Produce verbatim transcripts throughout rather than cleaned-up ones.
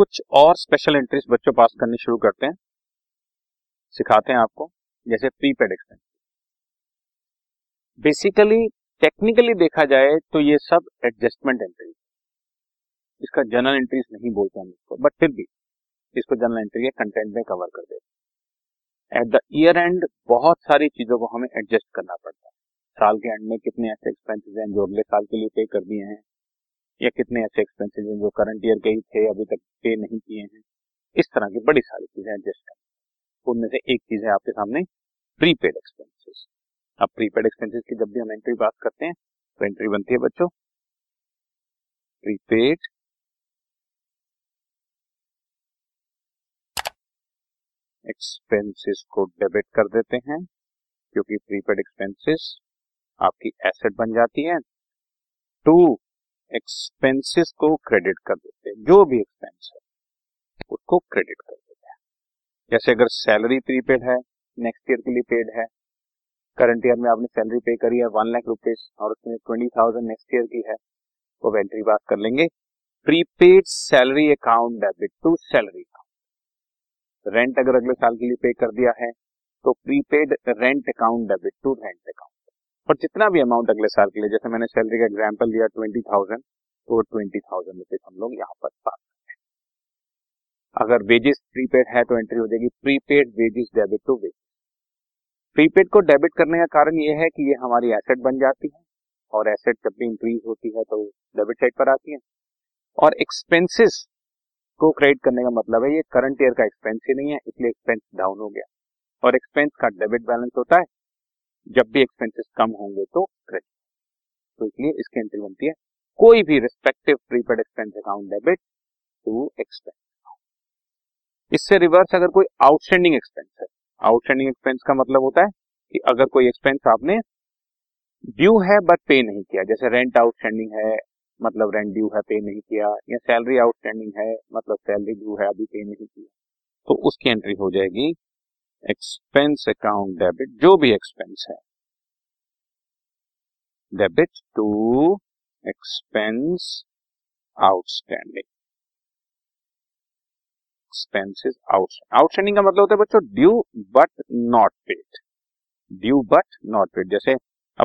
कुछ और special interest बच्चों पास करने शुरू करते हैं, सिखाते हैं आपको, जैसे प्रीपेड एक्सपेंस। बेसिकली टेक्निकली देखा जाए तो ये सब एडजस्टमेंट एंट्री, इसका जनरल एंट्रीज नहीं बोलते हम इसको, बट फिर भी इसको जनरल एंट्री के कंटेंट में कवर कर देते हैं। एट द ईयर एंड बहुत सारी चीजों को हमें एडजस्ट करना पड़ता है। साल के एंड में कितने ऐसे एक्सपेंसेस हैं जो अगले साल के लिए पे कर दिए हैं, या कितने ऐसे एक्सपेंसेस हैं जो करंट ईयर के ही थे अभी तक पे नहीं किए हैं। इस तरह की बड़ी सारी चीजें एडजस्ट करना, उनमें से एक चीज है आपके सामने प्रीपेड एक्सपेंसेस। अब प्रीपेड एक्सपेंसेस की जब भी हम एंट्री बात करते हैं तो एंट्री बनती है बच्चों प्रीपेड एक्सपेंसेस को डेबिट कर देते हैं, क्योंकि प्रीपेड एक्सपेंसेस आपकी एसेट बन जाती है। टू एक्सपेंसेस को क्रेडिट कर देते हैं, जो भी एक्सपेंस है उसको क्रेडिट कर देते हैं। जैसे अगर सैलरी प्रीपेड है, नेक्स्ट ईयर के लिए पेड है, करंट ईयर में आपने सैलरी पे करी है वन लाख रुपीज और उसमें ट्वेंटी थाउजेंड नेक्स्ट ईयर की है, वो एंट्री बात कर लेंगे prepaid salary account debit to salary. Rent अगर अगले साल के लिए पे कर दिया है तो prepaid rent account debit to rent account. और जितना भी अमाउंट अगले साल के लिए, जैसे मैंने सैलरी का एग्जांपल लिया ट्वेंटी थाउजेंड तो ट्वेंटी थाउजेंड रुपीज हम लोग यहाँ पर बात करते हैं। अगर वेजेस प्रीपेड है तो एंट्री हो जाएगी prepaid wages debit to wages. Prepaid को डेबिट करने का कारण यह है कि ये हमारी एसेट बन जाती है, और एसेट जब भी इंक्रीज होती है तो डेबिट साइड पर आती है। और एक्सपेंसेस को क्रेडिट करने का मतलब है ये करंट ईयर का एक्सपेंस ही नहीं है, इसलिए एक्सपेंस डाउन हो गया। और एक्सपेंस का डेबिट बैलेंस होता है, जब भी एक्सपेंसेस कम होंगे तो क्रेडिट, तो इसलिए इसकी एंट्री बनती है कोई भी respective prepaid expense account debit to expense account. इससे रिवर्स अगर कोई आउटस्टैंडिंग एक्सपेंस है, आउटस्टैंडिंग एक्सपेंस का मतलब होता है कि अगर कोई एक्सपेंस आपने ड्यू है बट पे नहीं किया, जैसे रेंट आउटस्टैंडिंग है मतलब रेंट ड्यू है पे नहीं किया, या सैलरी आउटस्टैंडिंग है मतलब सैलरी ड्यू है अभी पे नहीं किया, तो उसकी एंट्री हो जाएगी एक्सपेंस अकाउंट डेबिट, जो भी एक्सपेंस है, debit to expense outstanding. Expenses outstanding, outstanding का मतलब होता है बच्चों due but not paid, due but not paid. जैसे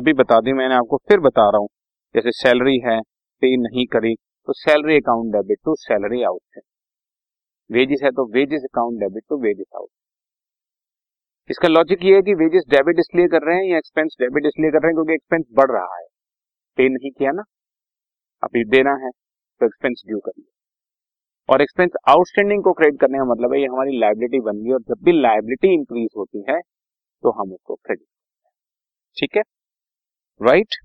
अभी बता दी मैंने आपको, फिर बता रहा हूँ, जैसे सैलरी है पे नहीं करी तो salary account debit to salary out है, वेजेस है तो wages account debit to wages out. इसका लॉजिक ये है कि वेजेस डेबिट इसलिए कर रहे हैं या एक्सपेंस डेबिट इसलिए कर रहे हैं क्योंकि एक्सपेंस बढ़ रहा है, पे नहीं किया ना, अभी देना है तो एक्सपेंस ड्यू कर लिया। और एक्सपेंस आउटस्टैंडिंग को क्रेडिट करने का मतलब है ये हमारी लायबिलिटी बन गई, और जब भी लायबिलिटी इंक्रीज होती है तो हम उसको क्रेडिट करते हैं। ठीक है, राइट right?